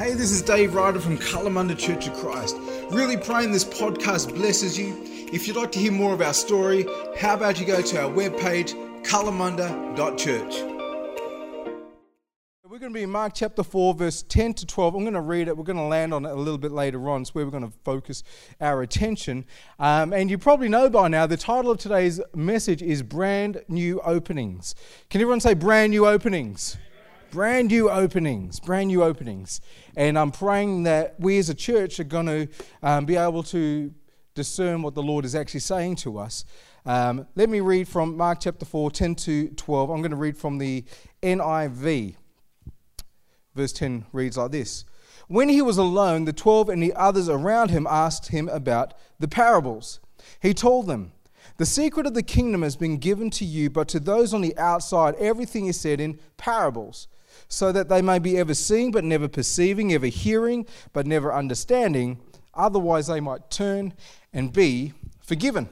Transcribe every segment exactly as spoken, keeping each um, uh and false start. Hey, this is Dave Ryder from Kalamunda Church of Christ. Really praying this podcast blesses you. If you'd like to hear more of our story, how about you go to our webpage, kalamunda dot church. We're going to be in Mark chapter four, verse ten to twelve. I'm going to read it. We're going to land on it a little bit later on. It's where we're going to focus our attention. Um, and you probably know by now, the title of today's message is Brand New Openings. Can everyone say Brand New Openings? Brand new openings, brand new openings. And I'm praying that we as a church are going to um, be able to discern what the Lord is actually saying to us. Um, let me read from Mark chapter four, ten to twelve. I'm going to read from the N I V. Verse ten reads like this. When he was alone, the twelve and the others around him asked him about the parables. He told them, "The secret of the kingdom has been given to you, but to those on the outside, everything is said in parables, so that they may be ever seeing but never perceiving, ever hearing but never understanding, otherwise they might turn and be forgiven."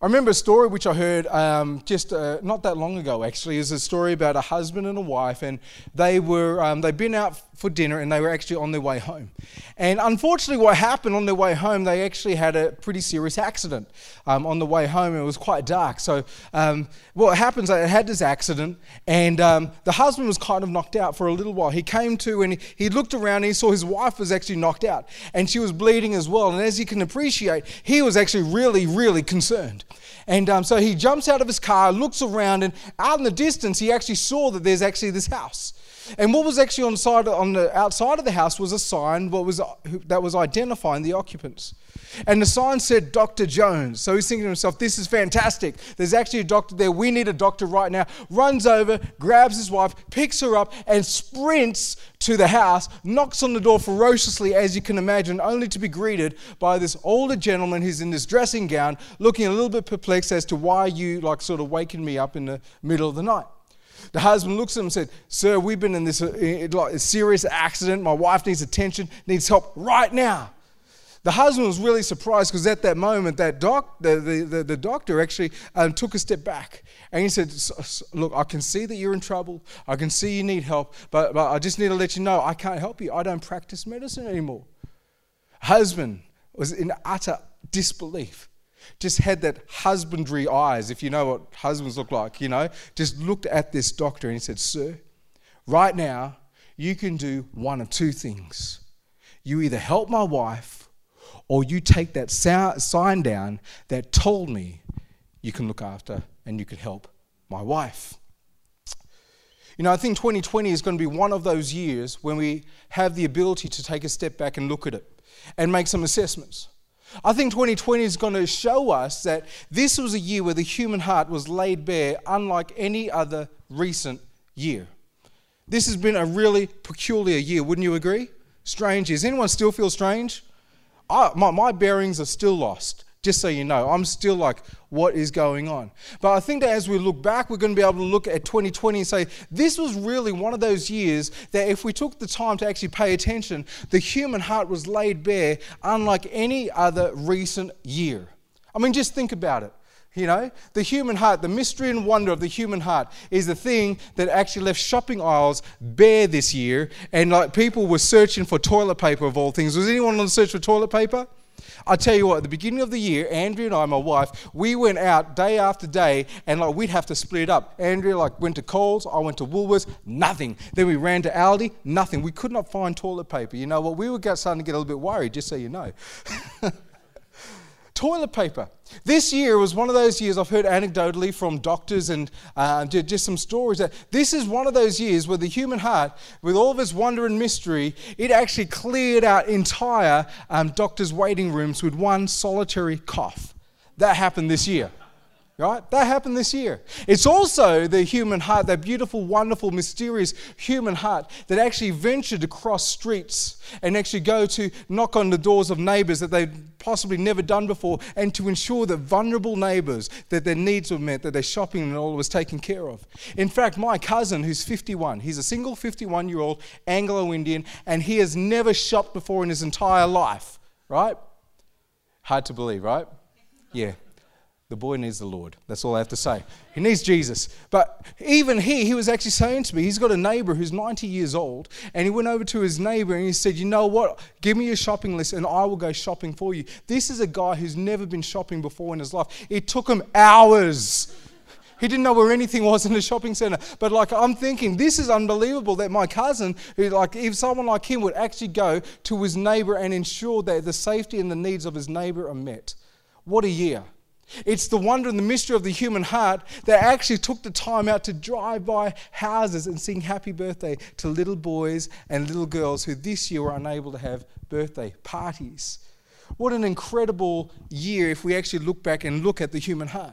I remember a story which I heard um, just uh, not that long ago, actually. Is a story about a husband and a wife, and they were um, they'd been out for dinner, and they were actually on their way home. And unfortunately, what happened on their way home, they actually had a pretty serious accident um, on the way home. It was quite dark. So um, what happens? They had this accident, and um, the husband was kind of knocked out for a little while. He came to, and he, he looked around, and he saw his wife was actually knocked out, and she was bleeding as well. And as you can appreciate, he was actually really, really concerned. And um, so he jumps out of his car, looks around, and out in the distance, he actually saw that there's actually this house. And what was actually on the, side, on the outside of the house was a sign what was, that was identifying the occupants. And the sign said, Doctor Jones. So he's thinking to himself, this is fantastic. There's actually a doctor there. We need a doctor right now. Runs over, grabs his wife, picks her up, and sprints to the house, knocks on the door ferociously, as you can imagine, only to be greeted by this older gentleman who's in this dressing gown, looking a little bit perplexed as to why you like sort of waking me up in the middle of the night. The husband looks at him and said, "Sir, we've been in this like, serious accident. My wife needs attention, needs help right now." The husband was really surprised because at that moment, that doc, the, the, the, the doctor actually um, took a step back. And he said, "Look, I can see that you're in trouble. I can see you need help, but, but I just need to let you know I can't help you. I don't practice medicine anymore." Husband was in utter disbelief. Just had that husbandry eyes, if you know what husbands look like, you know, just looked at this doctor and he said, "Sir, right now you can do one of two things. You either help my wife or you take that sign down that told me you can look after and you can help my wife." You know, I think twenty twenty is going to be one of those years when we have the ability to take a step back and look at it and make some assessments. I think twenty twenty is going to show us that this was a year where the human heart was laid bare unlike any other recent year. This has been a really peculiar year, wouldn't you agree? Strange. Does anyone still feel strange? I, my, my bearings are still lost, just so you know. I'm still like, what is going on? But I think that as we look back, we're going to be able to look at twenty twenty and say, this was really one of those years that if we took the time to actually pay attention, the human heart was laid bare unlike any other recent year. I mean, just think about it. You know, the human heart, the mystery and wonder of the human heart is the thing that actually left shopping aisles bare this year. And like people were searching for toilet paper of all things. Was anyone on the search for toilet paper? I tell you what, at the beginning of the year, Andrea and I, my wife, we went out day after day and like we'd have to split up. Andrea like went to Coles, I went to Woolworths, nothing. Then we ran to Aldi, nothing. We could not find toilet paper. You know what? We were starting to get a little bit worried, just so you know. Toilet paper. This year was one of those years I've heard anecdotally from doctors and uh, just some stories that this is one of those years where the human heart, with all of its wonder and mystery, it actually cleared out entire um, doctors' waiting rooms with one solitary cough. That happened this year. Right? That happened this year. It's also the human heart, that beautiful, wonderful, mysterious human heart that actually ventured to cross streets and actually go to knock on the doors of neighbours that they'd possibly never done before and to ensure that vulnerable neighbours, that their needs were met, that their shopping and all was taken care of. In fact, my cousin, who's fifty-one, he's a single fifty-one-year-old Anglo-Indian and he has never shopped before in his entire life. Right? Hard to believe, right? Yeah. The boy needs the Lord. That's all I have to say. He needs Jesus. But even he, he was actually saying to me, he's got a neighbor who's ninety years old, and he went over to his neighbor and he said, you know what? Give me your shopping list and I will go shopping for you. This is a guy who's never been shopping before in his life. It took him hours. He didn't know where anything was in the shopping center. But like, I'm thinking, this is unbelievable that my cousin, who like, if someone like him would actually go to his neighbor and ensure that the safety and the needs of his neighbor are met. What a year. It's the wonder and the mystery of the human heart that actually took the time out to drive by houses and sing happy birthday to little boys and little girls who this year were unable to have birthday parties. What an incredible year if we actually look back and look at the human heart.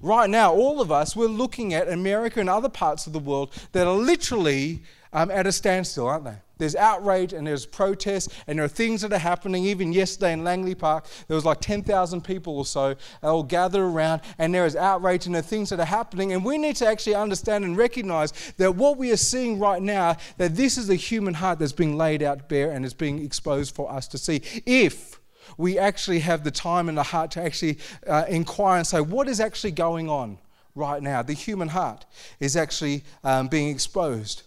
Right now, all of us, we're looking at America and other parts of the world that are literally um, at a standstill, aren't they? There's outrage and there's protests and there are things that are happening. Even yesterday in Langley Park, there was like ten thousand people or so that all gathered around, and there is outrage and there are things that are happening. And we need to actually understand and recognize that what we are seeing right now, that this is a human heart that's being laid out bare and is being exposed for us to see. If we actually have the time and the heart to actually uh, inquire and say, what is actually going on right now? The human heart is actually um, being exposed.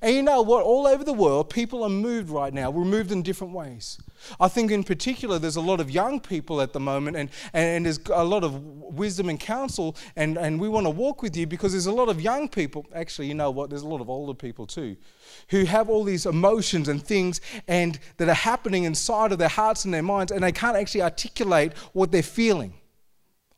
And you know what? All over the world, people are moved right now. We're moved in different ways. I think in particular, there's a lot of young people at the moment, and, and, and there's a lot of wisdom and counsel, and, and we want to walk with you because there's a lot of young people. Actually, you know what? There's a lot of older people too who have all these emotions and things and that are happening inside of their hearts and their minds, and they can't actually articulate what they're feeling.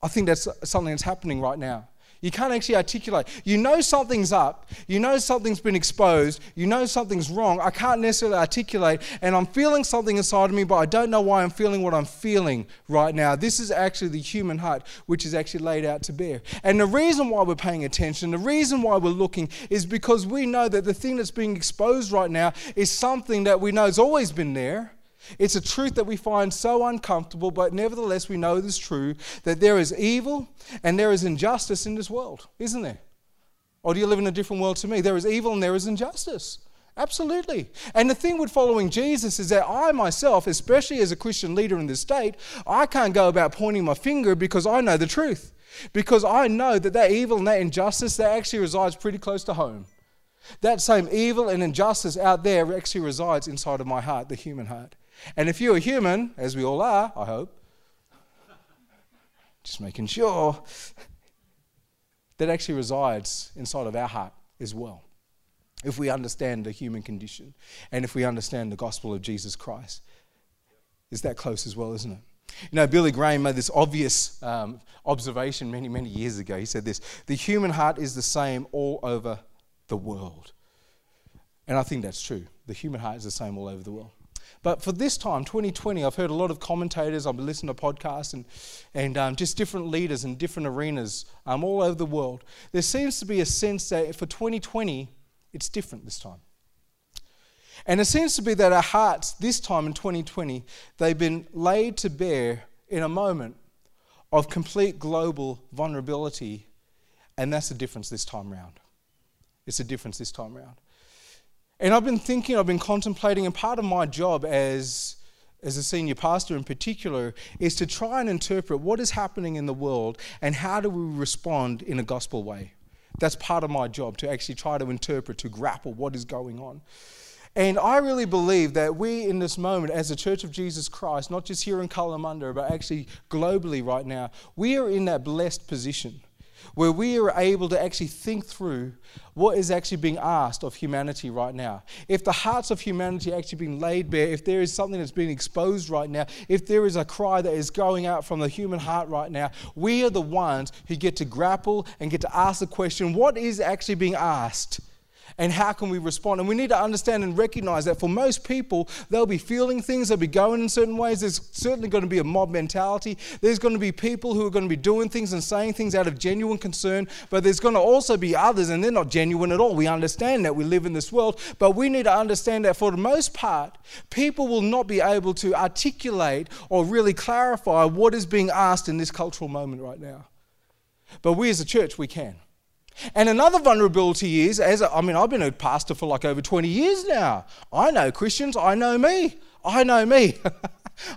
I think that's something that's happening right now. You can't actually articulate. You know something's up. You know something's been exposed. You know something's wrong. I can't necessarily articulate, and I'm feeling something inside of me, but I don't know why I'm feeling what I'm feeling right now. This is actually the human heart, which is actually laid out to bear. And the reason why we're paying attention, the reason why we're looking, is because we know that the thing that's being exposed right now is something that we know has always been there. It's a truth that we find so uncomfortable, but nevertheless we know it is true, that there is evil and there is injustice in this world, isn't there? Or do you live in a different world to me? There is evil and there is injustice. Absolutely. And the thing with following Jesus is that I myself, especially as a Christian leader in this state, I can't go about pointing my finger because I know the truth. Because I know that that evil and that injustice, that actually resides pretty close to home. That same evil and injustice out there actually resides inside of my heart, the human heart. And if you're a human, as we all are, I hope, just making sure, that actually resides inside of our heart as well. If we understand the human condition and if we understand the gospel of Jesus Christ, it's that close as well, isn't it? You know, Billy Graham made this obvious um, observation many, many years ago. He said this, the human heart is the same all over the world. And I think that's true. The human heart is the same all over the world. But for this time, twenty twenty, I've heard a lot of commentators, I've listened to podcasts and, and um, just different leaders in different arenas um, all over the world. There seems to be a sense that for twenty twenty, it's different this time. And it seems to be that our hearts this time in twenty twenty, they've been laid to bear in a moment of complete global vulnerability, and that's the difference this time round. It's a difference this time round. And I've been thinking, I've been contemplating, and part of my job as, as a senior pastor in particular is to try and interpret what is happening in the world and how do we respond in a gospel way. That's part of my job, to actually try to interpret, to grapple what is going on. And I really believe that we in this moment as the Church of Jesus Christ, not just here in Kalamunda, but actually globally right now, we are in that blessed position where we are able to actually think through what is actually being asked of humanity right now. If the hearts of humanity are actually being laid bare, if there is something that's being exposed right now, if there is a cry that is going out from the human heart right now, we are the ones who get to grapple and get to ask the question, what is actually being asked? And how can we respond? And we need to understand and recognize that for most people, they'll be feeling things, they'll be going in certain ways. There's certainly going to be a mob mentality. There's going to be people who are going to be doing things and saying things out of genuine concern, but there's going to also be others, and they're not genuine at all. We understand that we live in this world, but we need to understand that for the most part, people will not be able to articulate or really clarify what is being asked in this cultural moment right now. But we as a church, we can. And another vulnerability is, as a, I mean, I've been a pastor for like over twenty years now. I know Christians. I know me. I know me.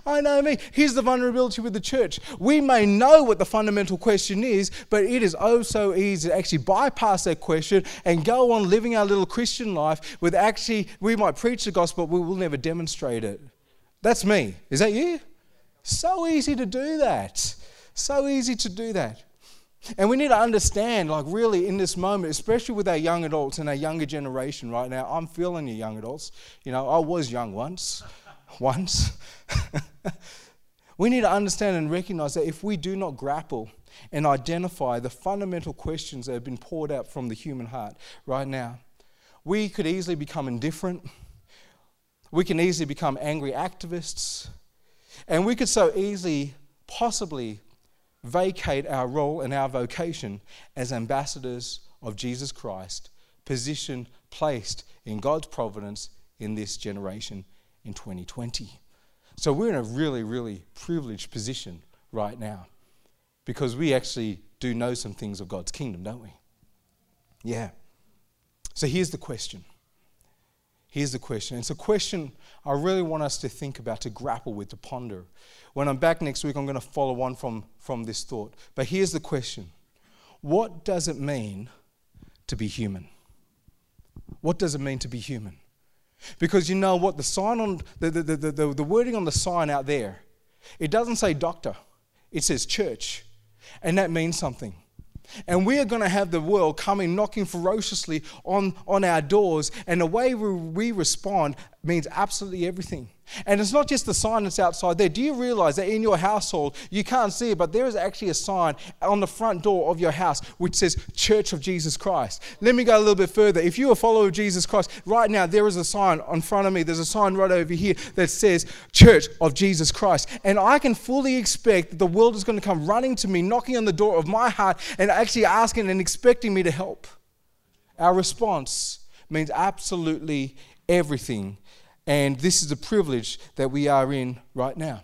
I know me. Here's the vulnerability with the church. We may know what the fundamental question is, but it is oh so easy to actually bypass that question and go on living our little Christian life with actually, we might preach the gospel, but we will never demonstrate it. That's me. Is that you? So easy to do that. So easy to do that. And we need to understand, like really in this moment, especially with our young adults and our younger generation right now, I'm feeling you young adults. You know, I was young once. Once. We need to understand and recognize that if we do not grapple and identify the fundamental questions that have been poured out from the human heart right now, we could easily become indifferent. We can easily become angry activists. And we could so easily, possibly, vacate our role and our vocation as ambassadors of Jesus Christ, position placed in God's providence in this generation in twenty twenty. So we're in a really, really privileged position right now because we actually do know some things of God's kingdom, don't we? Yeah. So here's the question. Here's the question. It's a question I really want us to think about, to grapple with, to ponder. When I'm back next week, I'm going to follow on from, from this thought. But here's the question. What does it mean to be human? What does it mean to be human? Because you know what? The sign on the, the, the, the, the wording on the sign out there, it doesn't say doctor. It says church. And that means something. And we are going to have the world coming knocking ferociously on, on our doors, and the way we, we respond means absolutely everything. And it's not just the sign that's outside there. Do you realize that in your household, you can't see it, but there is actually a sign on the front door of your house which says Church of Jesus Christ? Let me go a little bit further. If you're a follower of Jesus Christ, right now there is a sign in front of me. There's a sign right over here that says Church of Jesus Christ. And I can fully expect that the world is going to come running to me, knocking on the door of my heart and actually asking and expecting me to help. Our response means absolutely everything. And this is the privilege that we are in right now.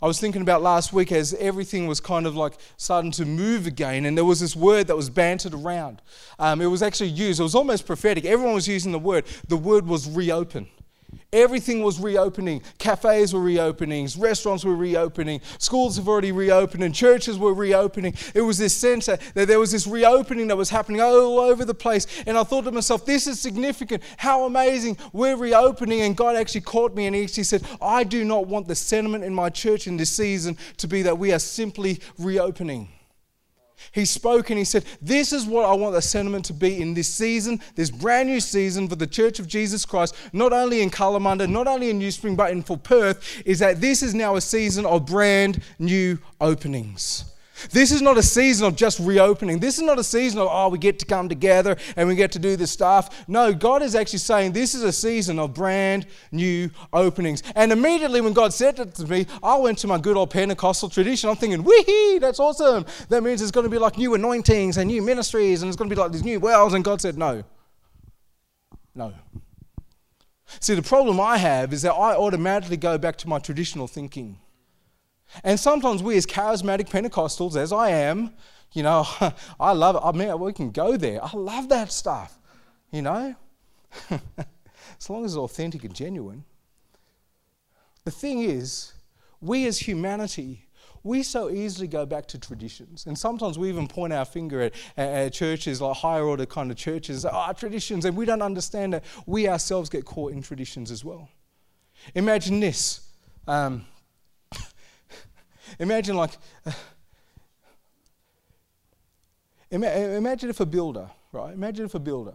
I was thinking about last week as everything was kind of like starting to move again, and there was this word that was bantered around. Um, it was actually used. It was almost prophetic. Everyone was using the word. The word was reopen. Everything was reopening. Cafes were reopening. Restaurants were reopening. Schools have already reopened and churches were reopening. It was this sense that there was this reopening that was happening all over the place. And I thought to myself, this is significant. How amazing. We're reopening. And God actually caught me and he actually said, I do not want the sentiment in my church in this season to be that we are simply reopening. He spoke and he said, this is what I want the sentiment to be in this season, this brand new season for the Church of Jesus Christ, not only in Kalamunda, not only in New Spring, but in for Perth, is that this is now a season of brand new openings. This is not a season of just reopening. This is not a season of, oh, we get to come together and we get to do this stuff. No, God is actually saying this is a season of brand new openings. And immediately when God said it to me, I went to my good old Pentecostal tradition. I'm thinking, wee-hee, that's awesome. That means it's going to be like new anointings and new ministries and it's going to be like these new wells. And God said, no, no. See, the problem I have is that I automatically go back to my traditional thinking. And sometimes we as charismatic Pentecostals, as I am, you know, I love it. I mean, we can go there. I love that stuff, you know. As long as it's authentic and genuine. The thing is, we as humanity, we so easily go back to traditions. And sometimes we even point our finger at, at, at churches, like higher order kind of churches, our oh, traditions, and we don't understand that we ourselves get caught in traditions as well. Imagine this. Um... Imagine like, uh, ima- imagine if a builder, right? Imagine if a builder,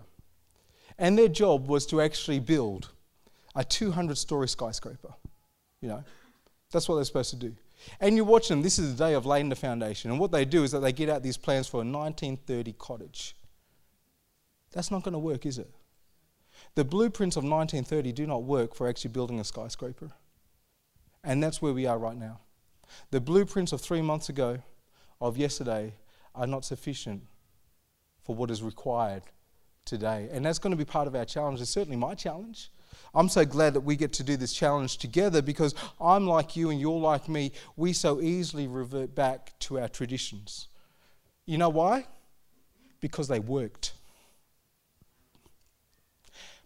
and their job was to actually build a two hundred story skyscraper. You know, that's what they're supposed to do. And you watch them. This is the day of laying the foundation. And what they do is that they get out these plans for a nineteen thirty cottage. That's not going to work, is it? The blueprints of nineteen thirty do not work for actually building a skyscraper. And that's where we are right now. The blueprints of three months ago, of yesterday, are not sufficient for what is required today. And that's going to be part of our challenge. It's certainly my challenge. I'm so glad that we get to do this challenge together because I'm like you and you're like me. We so easily revert back to our traditions. You know why? Because they worked.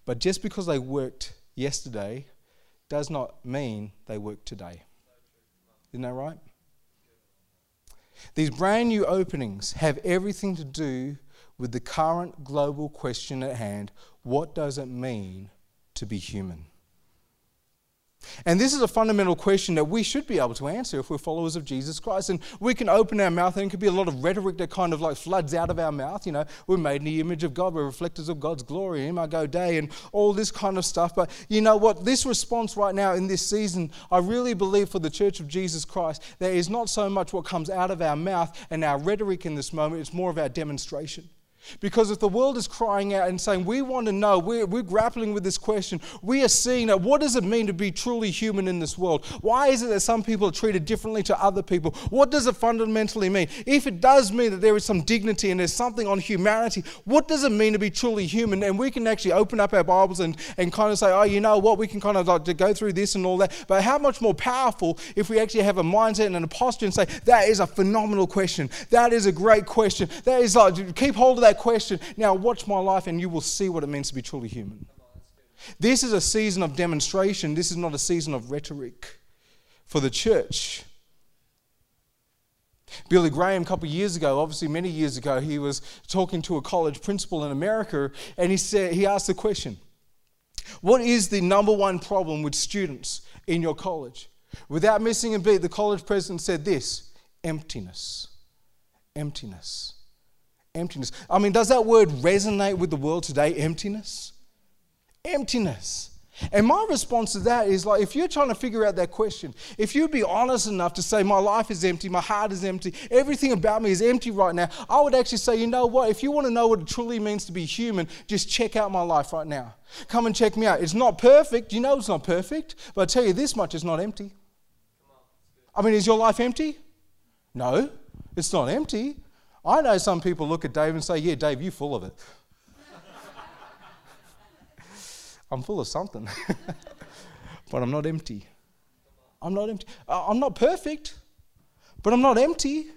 But just because they worked yesterday does not mean they work today. Isn't that right? These brand new openings have everything to do with the current global question at hand: what does it mean to be human? And this is a fundamental question that we should be able to answer if we're followers of Jesus Christ. And we can open our mouth, and it could be a lot of rhetoric that kind of like floods out of our mouth. You know, we're made in the image of God, we're reflectors of God's glory, Imago Dei, and all this kind of stuff. But you know what? This response right now in this season, I really believe for the Church of Jesus Christ, there is not so much what comes out of our mouth and our rhetoric in this moment, it's more of our demonstration. Because if the world is crying out and saying, we want to know, we're, we're grappling with this question, we are seeing that what does it mean to be truly human in this world? Why is it that some people are treated differently to other people? What does it fundamentally mean? If it does mean that there is some dignity and there's something on humanity, what does it mean to be truly human? And we can actually open up our Bibles and, and kind of say, oh, you know what, we can kind of like to go through this and all that. But how much more powerful if we actually have a mindset and a posture and say, that is a phenomenal question. That is a great question. That is like, keep hold of that question. Now watch my life and you will see what it means to be truly human. This is a season of demonstration. This is not a season of rhetoric for the church. Billy Graham, a couple of years ago, obviously many years ago, he was talking to a college principal in America, and he said, he asked the question, what is the number one problem with students in your college? Without missing a beat, the college president said this: emptiness. Emptiness. Emptiness. I mean, does that word resonate with the world today? Emptiness? Emptiness. And my response to that is like, if you're trying to figure out that question, if you'd be honest enough to say, my life is empty, my heart is empty, everything about me is empty right now, I would actually say, you know what? If you want to know what it truly means to be human, just check out my life right now. Come and check me out. It's not perfect. You know it's not perfect. But I tell you this much, it's not empty. I mean, is your life empty? No, it's not empty. I know some people look at Dave and say, yeah, Dave, you're full of it. I'm full of something, but I'm not empty. I'm not empty. I'm not perfect, but I'm not empty.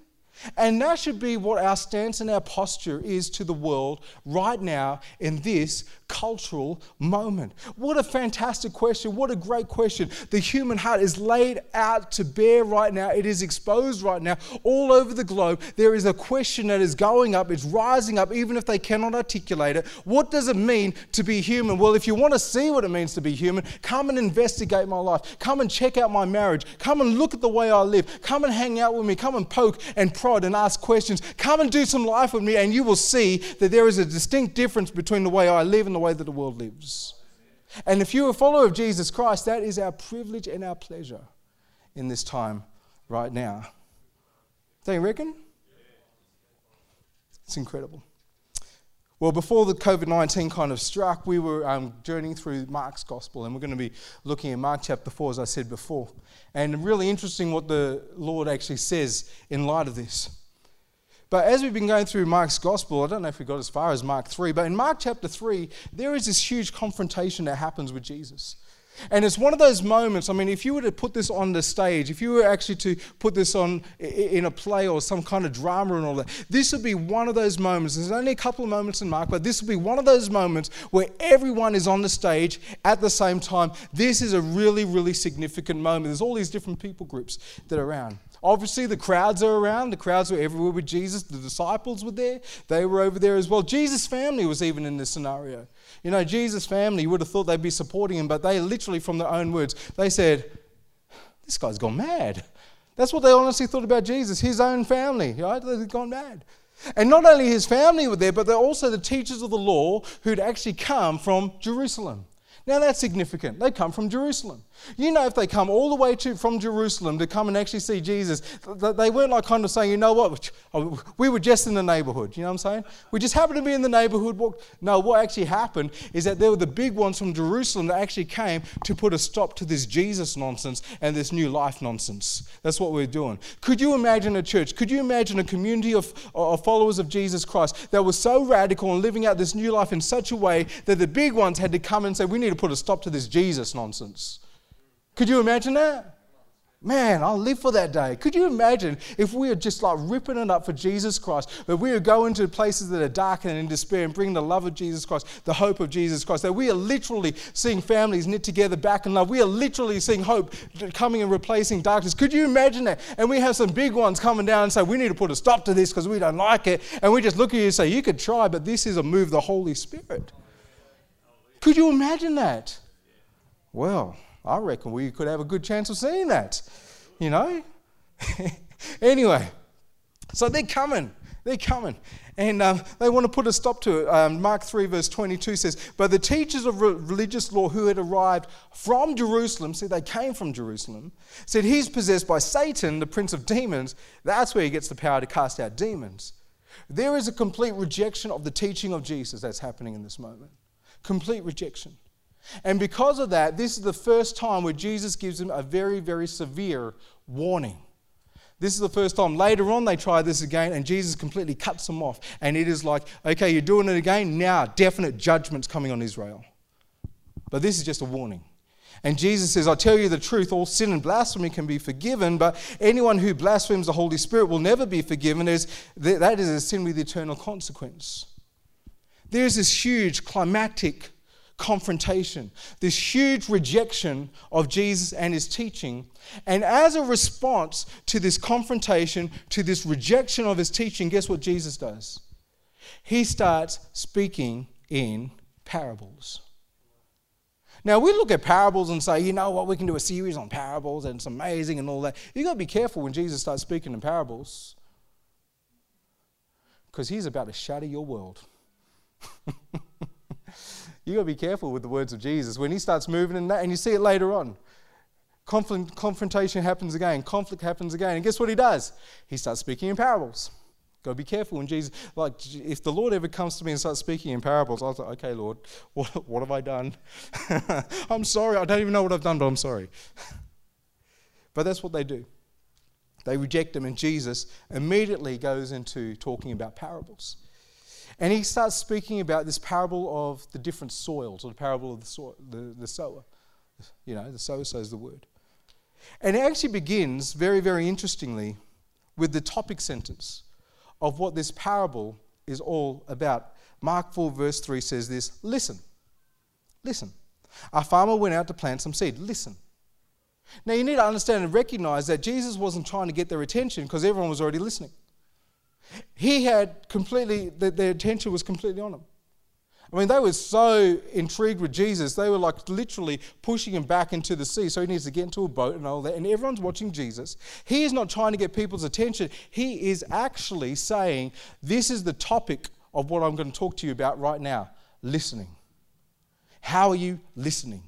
And that should be what our stance and our posture is to the world right now in this cultural moment. What a fantastic question. What a great question. The human heart is laid out to bear right now. It is exposed right now all over the globe. There is a question that is going up. It's rising up, even if they cannot articulate it. What does it mean to be human? Well, if you want to see what it means to be human, come and investigate my life. Come and check out my marriage. Come and look at the way I live. Come and hang out with me. Come and poke and pry and ask questions. Come and do some life with me, and you will see that there is a distinct difference between the way I live and the way that the world lives. And if you're a follower of Jesus Christ, that is our privilege and our pleasure in this time right now. Don't you reckon? It's incredible. Well, before the COVID nineteen kind of struck, we were um, journeying through Mark's gospel, and we're going to be looking at Mark chapter four, as I said before. And really interesting what the Lord actually says in light of this. But as we've been going through Mark's gospel, I don't know if we got as far as Mark three, but in Mark chapter three, there is this huge confrontation that happens with Jesus. And it's one of those moments, I mean, if you were to put this on the stage, if you were actually to put this on in a play or some kind of drama and all that, this would be one of those moments. There's only a couple of moments in Mark, but this would be one of those moments where everyone is on the stage at the same time. This is a really, really significant moment. There's all these different people groups that are around. Obviously, the crowds are around. The crowds were everywhere with Jesus. The disciples were there. They were over there as well. Jesus' family was even in this scenario. You know, Jesus' family, you would have thought they'd be supporting him, but they literally, from their own words, they said, this guy's gone mad. That's what they honestly thought about Jesus, his own family. Right? They've gone mad. And not only his family were there, but they're also the teachers of the law who'd actually come from Jerusalem. Now that's significant. They come from Jerusalem. You know, if they come all the way to, from Jerusalem to come and actually see Jesus, they weren't like kind of saying, you know what, we were just in the neighborhood. You know what I'm saying? We just happened to be in the neighborhood. No, what actually happened is that there were the big ones from Jerusalem that actually came to put a stop to this Jesus nonsense and this new life nonsense. That's what we're doing. Could you imagine a church? Could you imagine a community of, of followers of Jesus Christ that was so radical and living out this new life in such a way that the big ones had to come and say, we need to put a stop to this Jesus nonsense? Could you imagine that? Man, I'll live for that day. Could you imagine if we are just like ripping it up for Jesus Christ, that we are going to places that are dark and in despair and bringing the love of Jesus Christ, the hope of Jesus Christ, that we are literally seeing families knit together back in love. We are literally seeing hope coming and replacing darkness. Could you imagine that? And we have some big ones coming down and say, we need to put a stop to this because we don't like it. And we just look at you and say, you could try, but this is a move of the Holy Spirit. Could you imagine that? Well, I reckon we could have a good chance of seeing that, you know. Anyway, so they're coming. They're coming. And um, they want to put a stop to it. Um, Mark three verse twenty-two says, but the teachers of re- religious law who had arrived from Jerusalem, see they came from Jerusalem, said he's possessed by Satan, the prince of demons. That's where he gets the power to cast out demons. There is a complete rejection of the teaching of Jesus that's happening in this moment. Complete rejection. And because of that, this is the first time where Jesus gives them a very, very severe warning. This is the first time. Later on, they try this again, and Jesus completely cuts them off. And it is like, okay, you're doing it again. Now, definite judgment's coming on Israel. But this is just a warning. And Jesus says, I tell you the truth, all sin and blasphemy can be forgiven, but anyone who blasphemes the Holy Spirit will never be forgiven. There's, that is a sin with eternal consequence. There's this huge climactic confrontation, this huge rejection of Jesus and his teaching. And as a response to this confrontation, to this rejection of his teaching, guess what Jesus does? He starts speaking in parables. Now, we look at parables and say, you know what, we can do a series on parables and it's amazing and all that. You've got to be careful when Jesus starts speaking in parables, because he's about to shatter your world. You've got to be careful with the words of Jesus. When he starts moving in that, and you see it later on, conflict, confrontation happens again, conflict happens again. And guess what he does? He starts speaking in parables. Got to be careful when Jesus, like if the Lord ever comes to me and starts speaking in parables, I was like, okay, Lord, what, what have I done? I'm sorry, I don't even know what I've done, but I'm sorry. But that's what they do. They reject him, and Jesus immediately goes into talking about parables. And he starts speaking about this parable of the different soils, or the parable of the, so- the, the sower. You know, the sower sows the word. And it actually begins, very, very interestingly, with the topic sentence of what this parable is all about. Mark four verse three says this, listen, listen. A farmer went out to plant some seed. Listen. Now you need to understand and recognize that Jesus wasn't trying to get their attention because everyone was already listening. He had completely, their attention was completely on him. I mean, they were so intrigued with Jesus, they were like literally pushing him back into the sea. So he needs to get into a boat and all that. And everyone's watching Jesus. He is not trying to get people's attention. He is actually saying, this is the topic of what I'm going to talk to you about right now. Listening. How are you listening?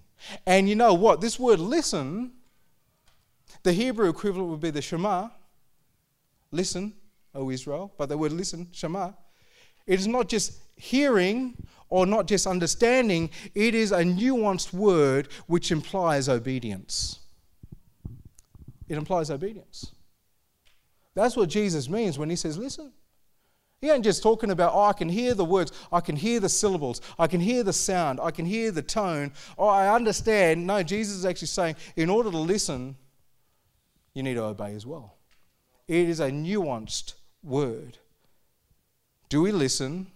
And you know what? This word listen, the Hebrew equivalent would be the Shema. Listen. O Israel, but the word listen, Shema, it is not just hearing or not just understanding, it is a nuanced word which implies obedience. It implies obedience. That's what Jesus means when he says listen. He ain't just talking about, oh, I can hear the words, I can hear the syllables, I can hear the sound, I can hear the tone, oh, I understand. No, Jesus is actually saying, in order to listen, you need to obey as well. It is a nuanced word. Do we listen?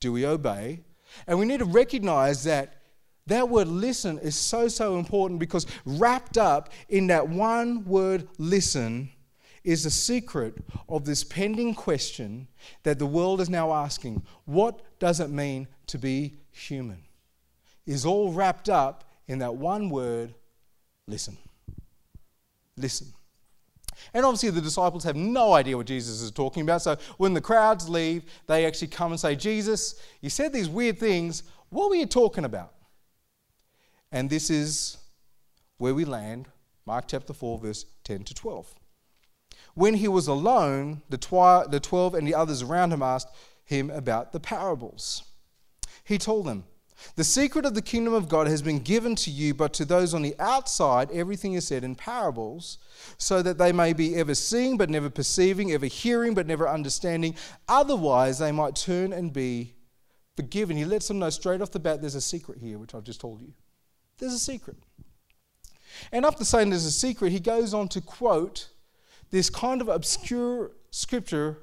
Do we obey? And we need to recognize that that word listen is so, so important, because wrapped up in that one word listen is the secret of this pending question that the world is now asking. What does it mean to be human? Is all wrapped up in that one word, listen. Listen. And obviously the disciples have no idea what Jesus is talking about. So when the crowds leave, they actually come and say, Jesus, you said these weird things. What were you talking about? And this is where we land, Mark chapter four, verse ten to twelve. When he was alone, the, twi- the twelve and the others around him asked him about the parables. He told them, the secret of the kingdom of God has been given to you, but to those on the outside, everything is said in parables, so that they may be ever seeing but never perceiving, ever hearing but never understanding. Otherwise, they might turn and be forgiven. He lets them know straight off the bat, there's a secret here, which I've just told you. There's a secret. And after saying there's a secret, he goes on to quote this kind of obscure scripture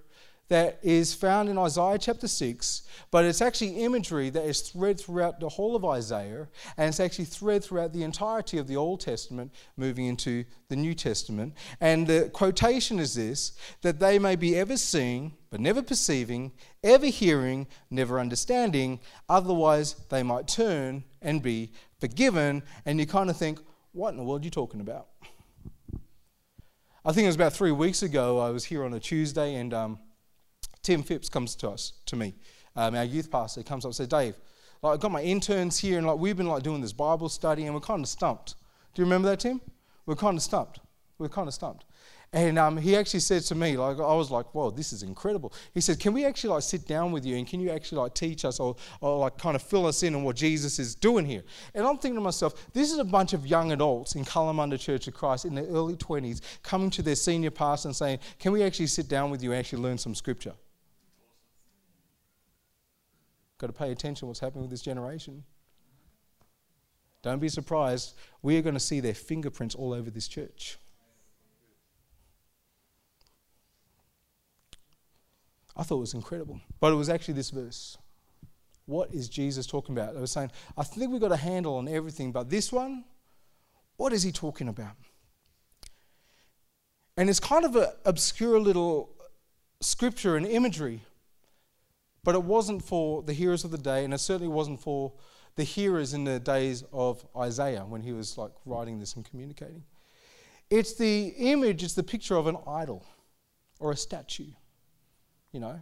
that is found in Isaiah chapter six, but it's actually imagery that is thread throughout the whole of Isaiah, and it's actually thread throughout the entirety of the Old Testament, moving into the New Testament. And the quotation is this, that they may be ever seeing, but never perceiving, ever hearing, never understanding, otherwise they might turn and be forgiven. And you kind of think, what in the world are you talking about? I think it was about three weeks ago, I was here on a Tuesday, and um, Tim Phipps comes to us, to me, um, our youth pastor. He comes up and says, Dave, like, I've got my interns here, and like we've been like doing this Bible study, and we're kind of stumped. Do you remember that, Tim? We're kind of stumped. We're kind of stumped. And um, he actually said to me, like, I was like, whoa, this is incredible. He said, can we actually like sit down with you, and can you actually like teach us, or, or like kind of fill us in on what Jesus is doing here? And I'm thinking to myself, this is a bunch of young adults in Kalamunda Church of Christ in their early twenties coming to their senior pastor and saying, can we actually sit down with you and actually learn some scripture? Got to pay attention to what's happening with this generation. Don't be surprised. We are going to see their fingerprints all over this church. I thought it was incredible. But it was actually this verse. What is Jesus talking about? They were saying, I think we've got a handle on everything, but this one, what is he talking about? And it's kind of an obscure little scripture and imagery, but it wasn't for the hearers of the day, and it certainly wasn't for the hearers in the days of Isaiah when he was like writing this and communicating. It's the image, it's the picture of an idol or a statue. You know,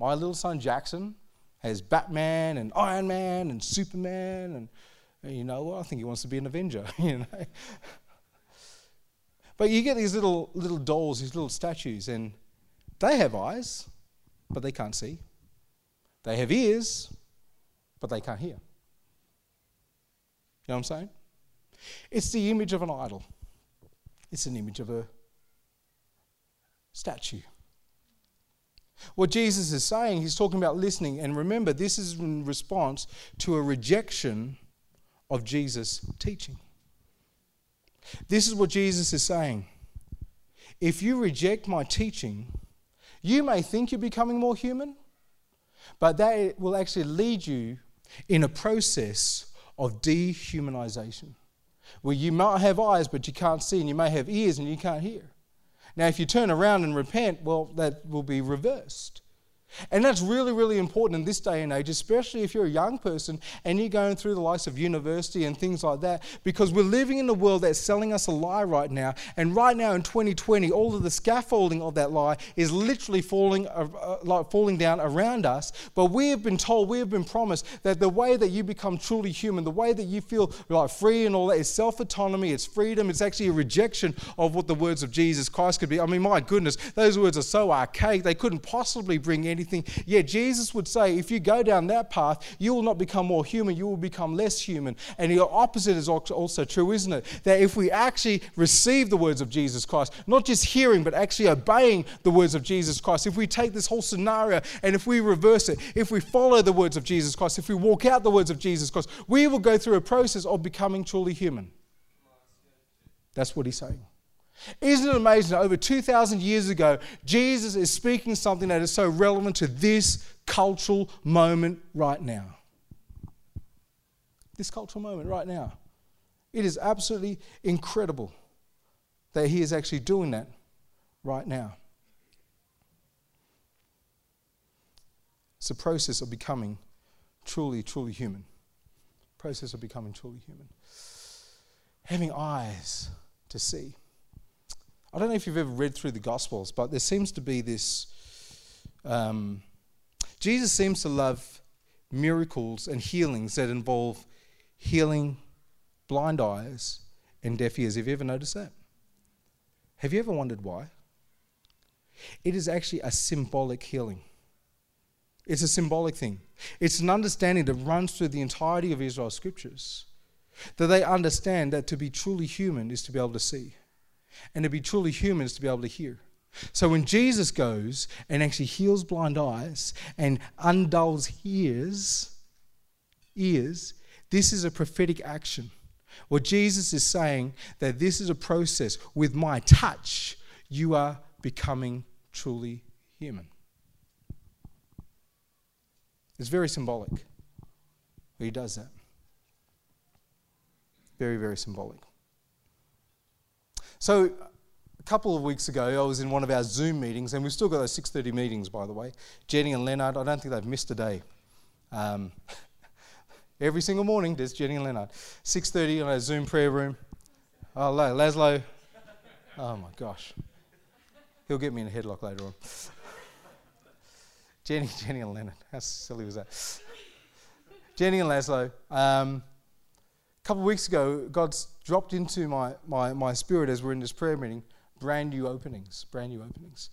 my little son Jackson has Batman and Iron Man and Superman, and, and you know, well, I think he wants to be an Avenger, you know. But you get these little little dolls, these little statues, and they have eyes, but they can't see. They have ears, but they can't hear. You know what I'm saying? It's the image of an idol. It's an image of a statue. What Jesus is saying, he's talking about listening. And remember, this is in response to a rejection of Jesus' teaching. This is what Jesus is saying. If you reject my teaching, you may think you're becoming more human, but that will actually lead you in a process of dehumanization, where you might have eyes but you can't see, and you may have ears and you can't hear. Now, if you turn around and repent, well, that will be reversed. And that's really, really important in this day and age, especially if you're a young person and you're going through the likes of university and things like that, because we're living in a world that's selling us a lie right now. And right now in twenty twenty, all of the scaffolding of that lie is literally falling uh, uh, like falling down around us. But we have been told, we have been promised that the way that you become truly human, the way that you feel like free and all that is self-autonomy, it's freedom, it's actually a rejection of what the words of Jesus Christ could be. I mean, my goodness, those words are so archaic, they couldn't possibly bring any Anything. Yeah, Jesus would say, if you go down that path, you will not become more human, you will become less human. And the opposite is also true, isn't it? That if we actually receive the words of Jesus Christ, not just hearing, but actually obeying the words of Jesus Christ, if we take this whole scenario and if we reverse it, if we follow the words of Jesus Christ, if we walk out the words of Jesus Christ, we will go through a process of becoming truly human. That's what he's saying. Isn't it amazing that over two thousand years ago, Jesus is speaking something that is so relevant to this cultural moment right now? This cultural moment right now. It is absolutely incredible that he is actually doing that right now. It's a process of becoming truly, truly human. Process of becoming truly human. Having eyes to see. I don't know if you've ever read through the Gospels, but there seems to be this... Um, Jesus seems to love miracles and healings that involve healing blind eyes and deaf ears. Have you ever noticed that? Have you ever wondered why? It is actually a symbolic healing. It's a symbolic thing. It's an understanding that runs through the entirety of Israel's scriptures, that they understand that to be truly human is to be able to see. And to be truly human is to be able to hear. So when Jesus goes and actually heals blind eyes and undulls ears, ears, this is a prophetic action Well, Jesus is saying that this is a process. With my touch, you are becoming truly human. It's very symbolic. He does that. Very, very symbolic. So a couple of weeks ago, I was in one of our Zoom meetings, and we've still got those six thirty meetings, by the way. Jenny and Leonard, I don't think they've missed a day. Um, every single morning, there's Jenny and Leonard. six thirty in our Zoom prayer room. Oh, Laszlo. Oh, my gosh. He'll get me in a headlock later on. Jenny, Jenny and Leonard. How silly was that? Jenny and Laszlo. Um, A couple of weeks ago, God's dropped into my, my, my spirit as we're in this prayer meeting, brand new openings, brand new openings.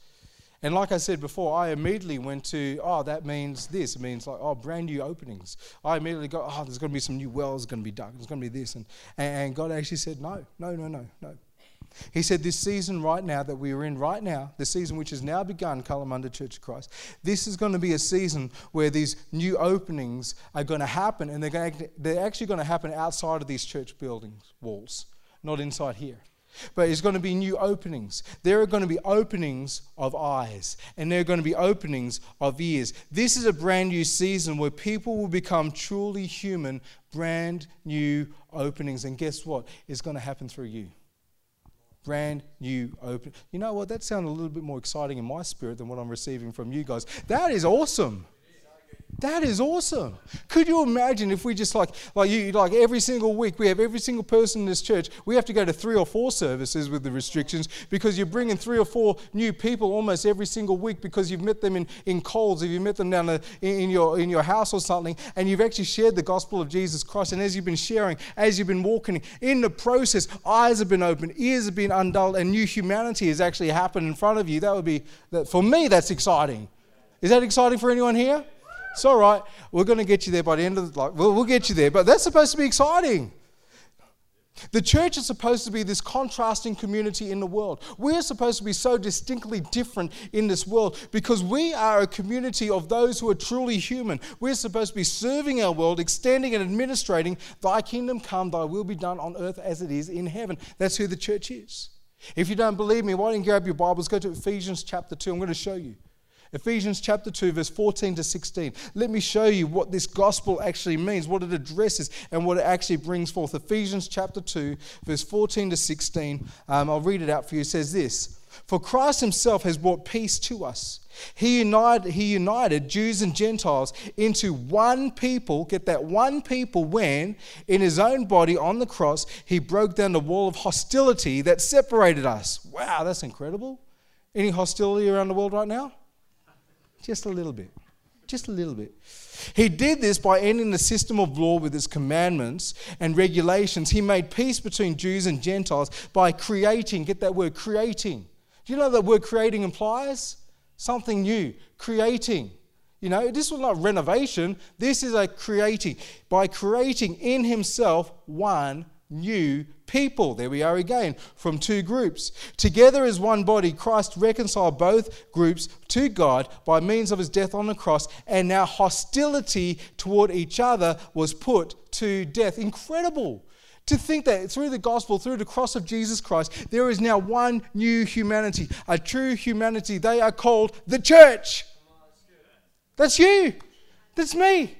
And like I said before, I immediately went to, oh, that means this. It means like, oh, brand new openings. I immediately go, oh, there's going to be some new wells going to be dug. There's going to be this. And, and God actually said, no, no, no, no, no. He said, this season right now that we are in right now, the season which has now begun, Kalamunda Church of Christ, this is going to be a season where these new openings are going to happen, and they're, going to, they're actually going to happen outside of these church buildings, walls, not inside here. But it's going to be new openings. There are going to be openings of eyes, and there are going to be openings of ears. This is a brand new season where people will become truly human, brand new openings. And guess what? It's going to happen through you. Brand new open. You know what? That sounded a little bit more exciting in my spirit than what I'm receiving from you guys. That is awesome. That is awesome. Could you imagine if we just like, like you, like every single week, we have every single person in this church, we have to go to three or four services with the restrictions because you're bringing three or four new people almost every single week because you've met them in, in Coles, or you've met them down in, in, your, in your house or something, and you've actually shared the gospel of Jesus Christ. And as you've been sharing, as you've been walking, in the process, eyes have been opened, ears have been undulled, and new humanity has actually happened in front of you. That would be, that, for me, that's exciting. Is that exciting for anyone here? It's all right. We're going to get you there by the end of the life. We'll, we'll get you there. But that's supposed to be exciting. The church is supposed to be this contrasting community in the world. We're supposed to be so distinctly different in this world because we are a community of those who are truly human. We're supposed to be serving our world, extending and administrating, thy kingdom come, thy will be done on earth as it is in heaven. That's who the church is. If you don't believe me, why don't you grab your Bibles, go to Ephesians chapter two. I'm going to show you. Ephesians chapter two, verse fourteen to sixteen. Let me show you what this gospel actually means, what it addresses, and what it actually brings forth. Ephesians chapter two, verse fourteen to sixteen. Um, I'll read it out for you. It says this, "For Christ himself has brought peace to us. He united, he united Jews and Gentiles into one people," get that, one people, "when in his own body on the cross, he broke down the wall of hostility that separated us." Wow, that's incredible. Any hostility around the world right now? Just a little bit. Just a little bit. "He did this by ending the system of law with its commandments and regulations. He made peace between Jews and Gentiles by creating," get that word, creating. Do you know that word creating implies? Something new. Creating. You know, this was not renovation. This is a creating. "By creating in himself one new people." There we are again, "from two groups. Together as one body, Christ reconciled both groups to God by means of his death on the cross, and now hostility toward each other was put to death." Incredible to think that through the gospel, through the cross of Jesus Christ, there is now one new humanity, a true humanity. They are called the church. That's you. That's me.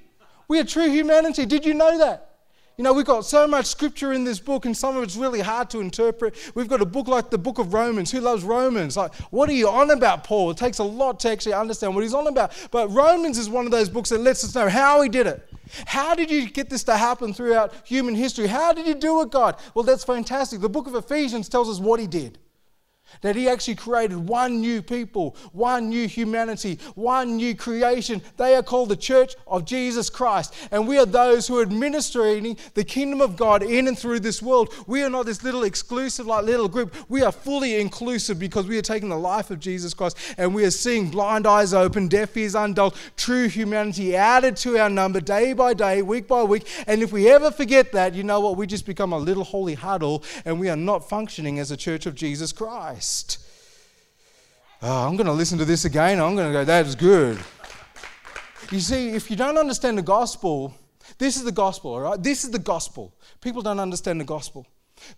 We are true humanity. Did you know that? You know, we've got so much scripture in this book, and some of it's really hard to interpret. We've got a book like the book of Romans. Who loves Romans? Like, what are you on about, Paul? It takes a lot to actually understand what he's on about. But Romans is one of those books that lets us know how he did it. How did you get this to happen throughout human history? How did you do it, God? Well, that's fantastic. The book of Ephesians tells us what he did. That he actually created one new people, one new humanity, one new creation. They are called the Church of Jesus Christ. And we are those who are administering the kingdom of God in and through this world. We are not this little exclusive, like little group. We are fully inclusive because we are taking the life of Jesus Christ, and we are seeing blind eyes open, deaf ears undulled, true humanity added to our number day by day, week by week. And if we ever forget that, you know what? We just become a little holy huddle, and we are not functioning as a Church of Jesus Christ. Oh, I'm going to listen to this again. I'm going to go, that is good. You see, if you don't understand the gospel, This is the gospel, all right? This is the gospel. People don't understand the gospel.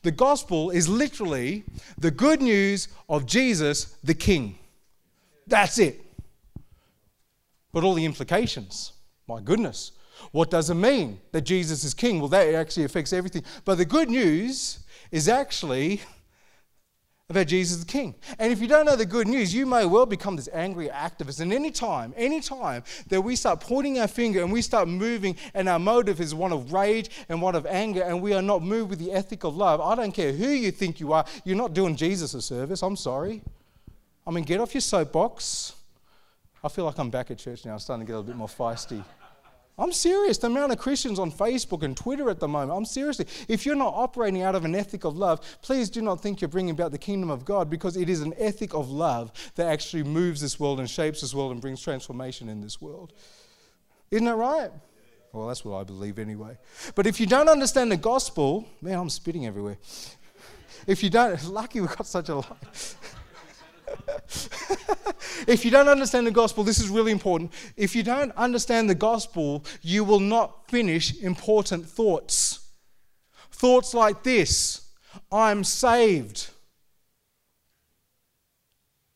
The gospel is literally the good news of Jesus, the King. That's it. But all the implications, my goodness. What does it mean that Jesus is King? Well, that actually affects everything. But the good news is actually about Jesus the King. And if you don't know the good news, you may well become this angry activist. And any time, any time that we start pointing our finger and we start moving and our motive is one of rage and one of anger and we are not moved with the ethic of love, I don't care who you think you are, you're not doing Jesus a service. I'm sorry. I mean, get off your soapbox. I feel like I'm back at church now. I'm starting to get a bit more feisty. I'm serious. The amount of Christians on Facebook and Twitter at the moment, I'm seriously. If you're not operating out of an ethic of love, please do not think you're bringing about the kingdom of God, because it is an ethic of love that actually moves this world and shapes this world and brings transformation in this world. Isn't that right? Well, that's what I believe anyway. But if you don't understand the gospel, man, I'm spitting everywhere. If you don't, lucky we've got such a lot. If you don't understand the gospel, this is really important. If you don't understand the gospel, you will not finish important thoughts. Thoughts like this: I'm saved.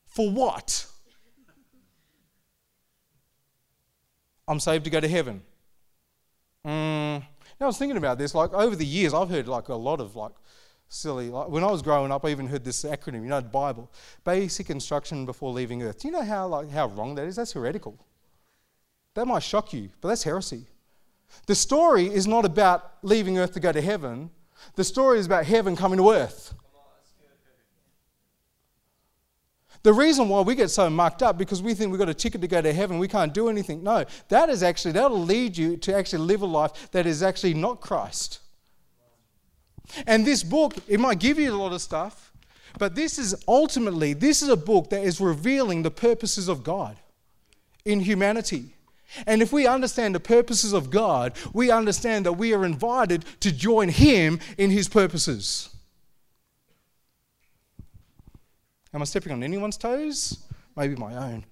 For what? I'm saved to go to heaven. Mm. Now, I was thinking about this, like over the years, I've heard like a lot of like silly. Like, when I was growing up, I even heard this acronym, you know, Bible. Basic instruction before leaving earth. Do you know how like how wrong that is? That's heretical. That might shock you, but that's heresy. The story is not about leaving earth to go to heaven. The story is about heaven coming to earth. The reason why we get so mucked up, because we think we've got a ticket to go to heaven, we can't do anything. No, that is actually, that'll lead you to actually live a life that is actually not Christ. And this book, it might give you a lot of stuff, but this is ultimately, this is a book that is revealing the purposes of God in humanity. And if we understand the purposes of God, we understand that we are invited to join Him in His purposes. Am I stepping on anyone's toes? Maybe my own.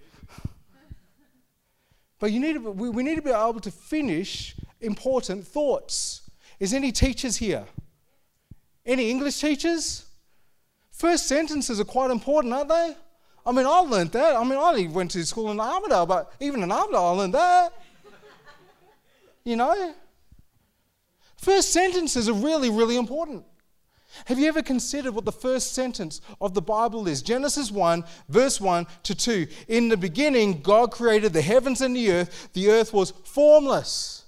But you need to, we need to be able to finish important thoughts. Is any teachers here? Any English teachers? First sentences are quite important, aren't they? I mean, I learned that. I mean, I went to school in Armada, but even in Armada, I learned that. You know? First sentences are really, really important. Have you ever considered what the first sentence of the Bible is? Genesis one, verse one to two. In the beginning, God created the heavens and the earth. The earth was formless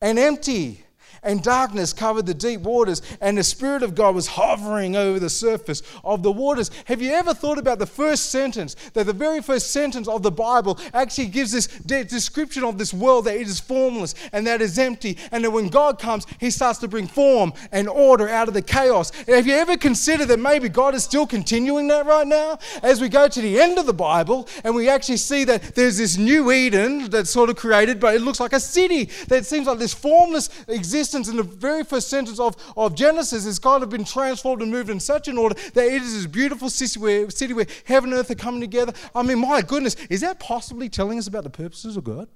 and empty, and darkness covered the deep waters, and the Spirit of God was hovering over the surface of the waters. Have you ever thought about the first sentence, that the very first sentence of the Bible actually gives this de- description of this world, that it is formless and that is empty, and that when God comes, He starts to bring form and order out of the chaos. And have you ever considered that maybe God is still continuing that right now? As we go to the end of the Bible, and we actually see that there's this new Eden that's sort of created, but it looks like a city, that seems like this formless existence. In the very first sentence of, of Genesis, it's kind of been transformed and moved in such an order that it is this beautiful city where, city where heaven and earth are coming together. I mean, my goodness, is that possibly telling us about the purposes of God?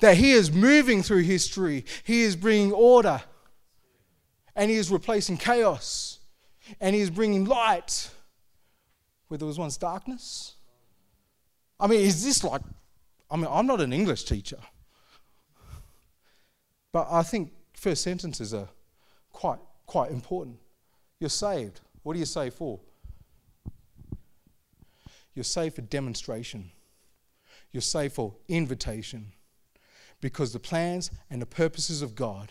That He is moving through history, He is bringing order, and He is replacing chaos, and He is bringing light where there was once darkness. I mean, is this like, I mean, I'm not an English teacher, but I think first sentences are quite quite important. You're saved. What are you saved for? You're saved for demonstration. You're saved for invitation. Because the plans and the purposes of God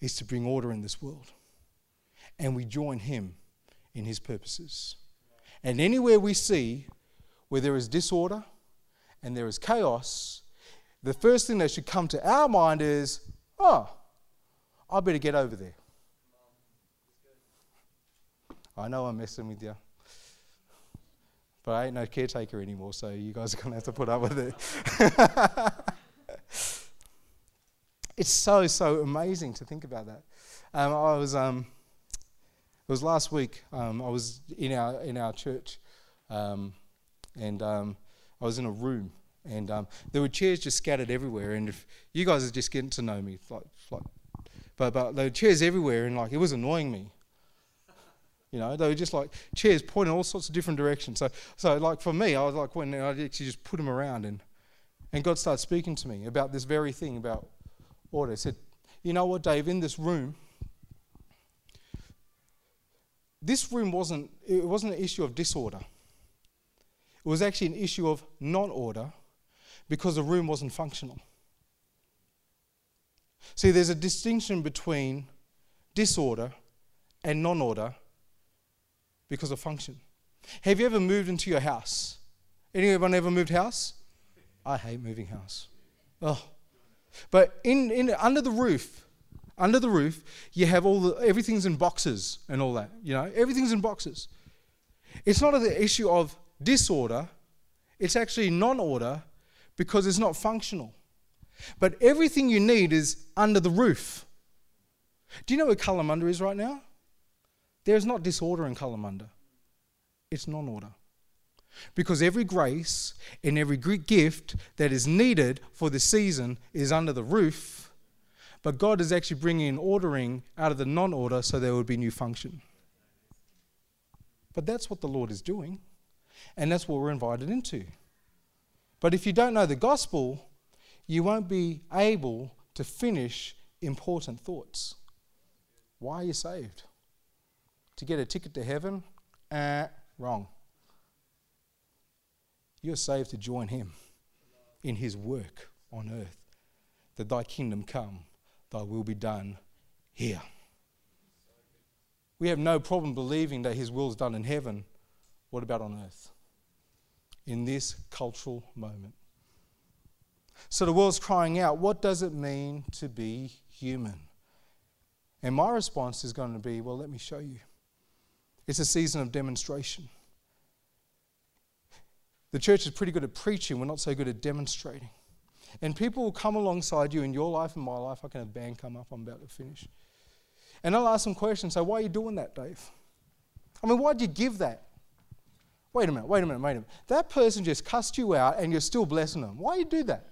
is to bring order in this world. And we join Him in His purposes. And anywhere we see where there is disorder and there is chaos, the first thing that should come to our mind is, oh, I better get over there. I know I'm messing with you, but I ain't no caretaker anymore, so you guys are going to have to put up with it. It's so, so amazing to think about that. Um, I was, um, it was last week, um, I was in our in our church, um, and um, I was in a room. And um, there were chairs just scattered everywhere. And if you guys are just getting to know me, like, like, but but there were chairs everywhere, and like it was annoying me. You know, they were just like chairs pointing all sorts of different directions. So so like for me, I was like, when I actually just put them around, and and God started speaking to me about this very thing about order. He said, "You know what, Dave? In this room." This room wasn't, it wasn't an issue of disorder. It was actually an issue of non-order because the room wasn't functional. See, there's a distinction between disorder and non-order because of function. Have you ever moved into your house? Anyone ever moved house? I hate moving house. Oh. But in, in under the roof... Under the roof, you have all the, everything's in boxes and all that, you know, everything's in boxes. It's not an issue of disorder, it's actually non-order because it's not functional. But everything you need is under the roof. Do you know where Kalamunda is right now? There's not disorder in Kalamunda. It's non-order. Because every grace and every gift that is needed for the season is under the roof. But God is actually bringing in ordering out of the non-order so there would be new function. But that's what the Lord is doing, and that's what we're invited into. But if you don't know the gospel, you won't be able to finish important thoughts. Why are you saved? To get a ticket to heaven? Uh, wrong. You're saved to join Him in His work on earth, that Thy kingdom come, Thy will be done here. We have no problem believing that His will is done in heaven. What about on earth? In this cultural moment. So the world's crying out, what does it mean to be human? And my response is going to be, well, let me show you. It's a season of demonstration. The church is pretty good at preaching. We're not so good at demonstrating. And people will come alongside you in your life and my life. I can have band come up. I'm about to finish. And I'll ask them questions. So why are you doing that, Dave? I mean, why did you give that? Wait a minute, wait a minute, wait a minute. That person just cussed you out and you're still blessing them. Why do you do that?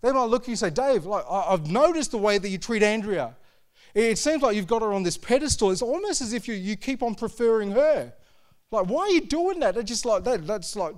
They might look at you and say, Dave, like, I've noticed the way that you treat Andrea. It seems like you've got her on this pedestal. It's almost as if you, you keep on preferring her. Like, why are you doing that? They're just like, that, that's like,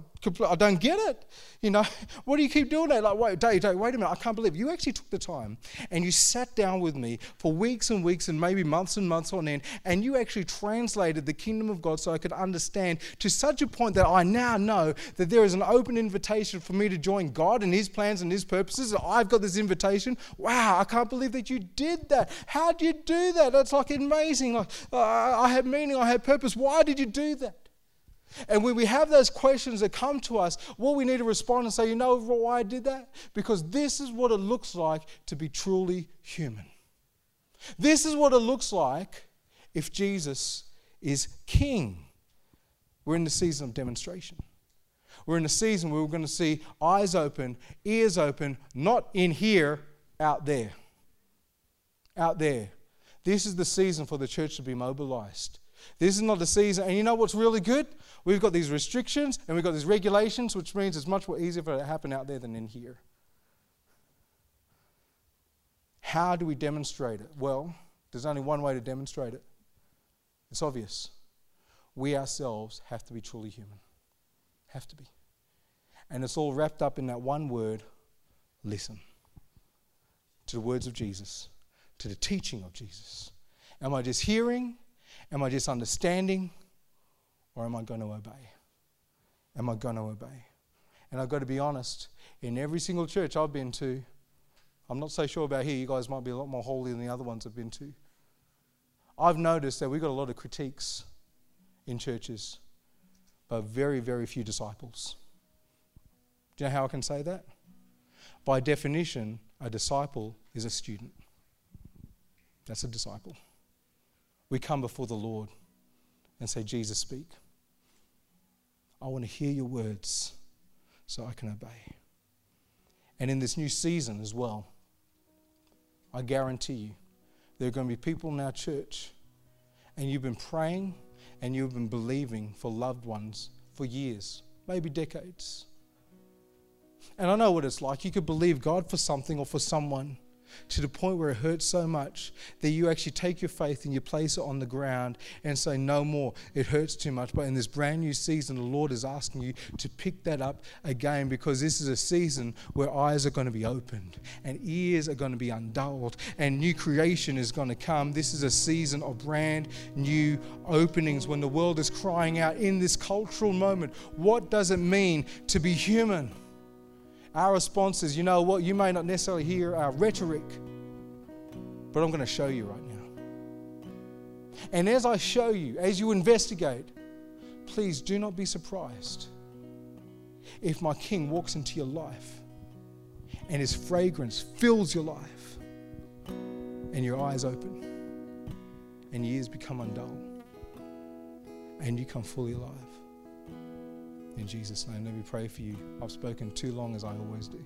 I don't get it. You know, why do you keep doing that? Like, wait, Dave, Dave, wait a minute. I can't believe you actually took the time and you sat down with me for weeks and weeks and maybe months and months on end, and you actually translated the kingdom of God so I could understand to such a point that I now know that there is an open invitation for me to join God and His plans and His purposes. I've got this invitation. Wow, I can't believe that you did that. How do you do that? That's like amazing. Like, uh, I had meaning, I had purpose. Why did you do that? And when we have those questions that come to us, well, we need to respond and say, you know why I did that? Because this is what it looks like to be truly human. This is what it looks like if Jesus is King. We're in the season of demonstration. We're in a season where we're going to see eyes open, ears open, not in here, out there. Out there. This is the season for the church to be mobilized. This is not the season. And you know what's really good? We've got these restrictions and we've got these regulations, which means it's much more easier for it to happen out there than in here. How do we demonstrate it? Well, there's only one way to demonstrate it. It's obvious. We ourselves have to be truly human. Have to be. And it's all wrapped up in that one word, listen. To the words of Jesus. To the teaching of Jesus. Am I just hearing? Am I just understanding, or am I going to obey? Am I going to obey? And I've got to be honest, in every single church I've been to, I'm not so sure about here, you guys might be a lot more holy than the other ones I've been to. I've noticed that we've got a lot of critiques in churches, but very, very few disciples. Do you know how I can say that? By definition, a disciple is a student. That's a disciple. We come before the Lord and say, Jesus, speak. I want to hear your words so I can obey. And in this new season as well, I guarantee you, there are going to be people in our church, and you've been praying and you've been believing for loved ones for years, maybe decades. And I know what it's like. You could believe God for something or for someone to the point where it hurts so much that you actually take your faith and you place it on the ground and say, no more, it hurts too much. But in this brand new season, the Lord is asking you to pick that up again, because this is a season where eyes are going to be opened and ears are going to be undulled and new creation is going to come. This is a season of brand new openings when the world is crying out in this cultural moment, what does it mean to be human? Our response is, you know what, you may not necessarily hear our rhetoric, but I'm going to show you right now. And as I show you, as you investigate, please do not be surprised if my King walks into your life and his fragrance fills your life and your eyes open and your ears become undulled and you come fully alive. In Jesus' name, let me pray for you. I've spoken too long, as I always do.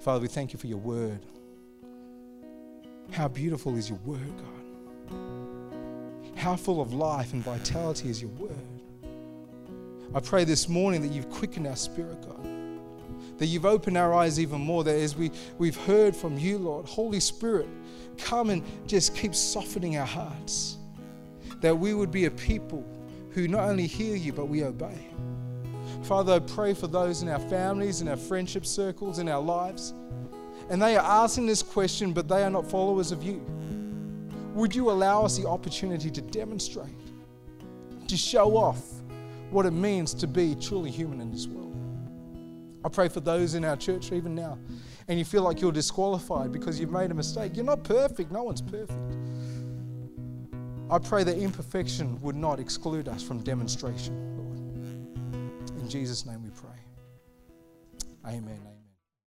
Father, we thank you for your word. How beautiful is your word, God. How full of life and vitality is your word. I pray this morning that you've quickened our spirit, God. That you've opened our eyes even more. That as we, we've heard from you, Lord, Holy Spirit, come and just keep softening our hearts. That we would be a people who not only hear you, but we obey. Father, I pray for those in our families, in our friendship circles, in our lives, and they are asking this question, but they are not followers of you. Would you allow us the opportunity to demonstrate, to show off what it means to be truly human in this world? I pray for those in our church even now, and you feel like you're disqualified because you've made a mistake. You're not perfect. No one's perfect. I pray that imperfection would not exclude us from demonstration, Lord. In Jesus' name we pray. Amen.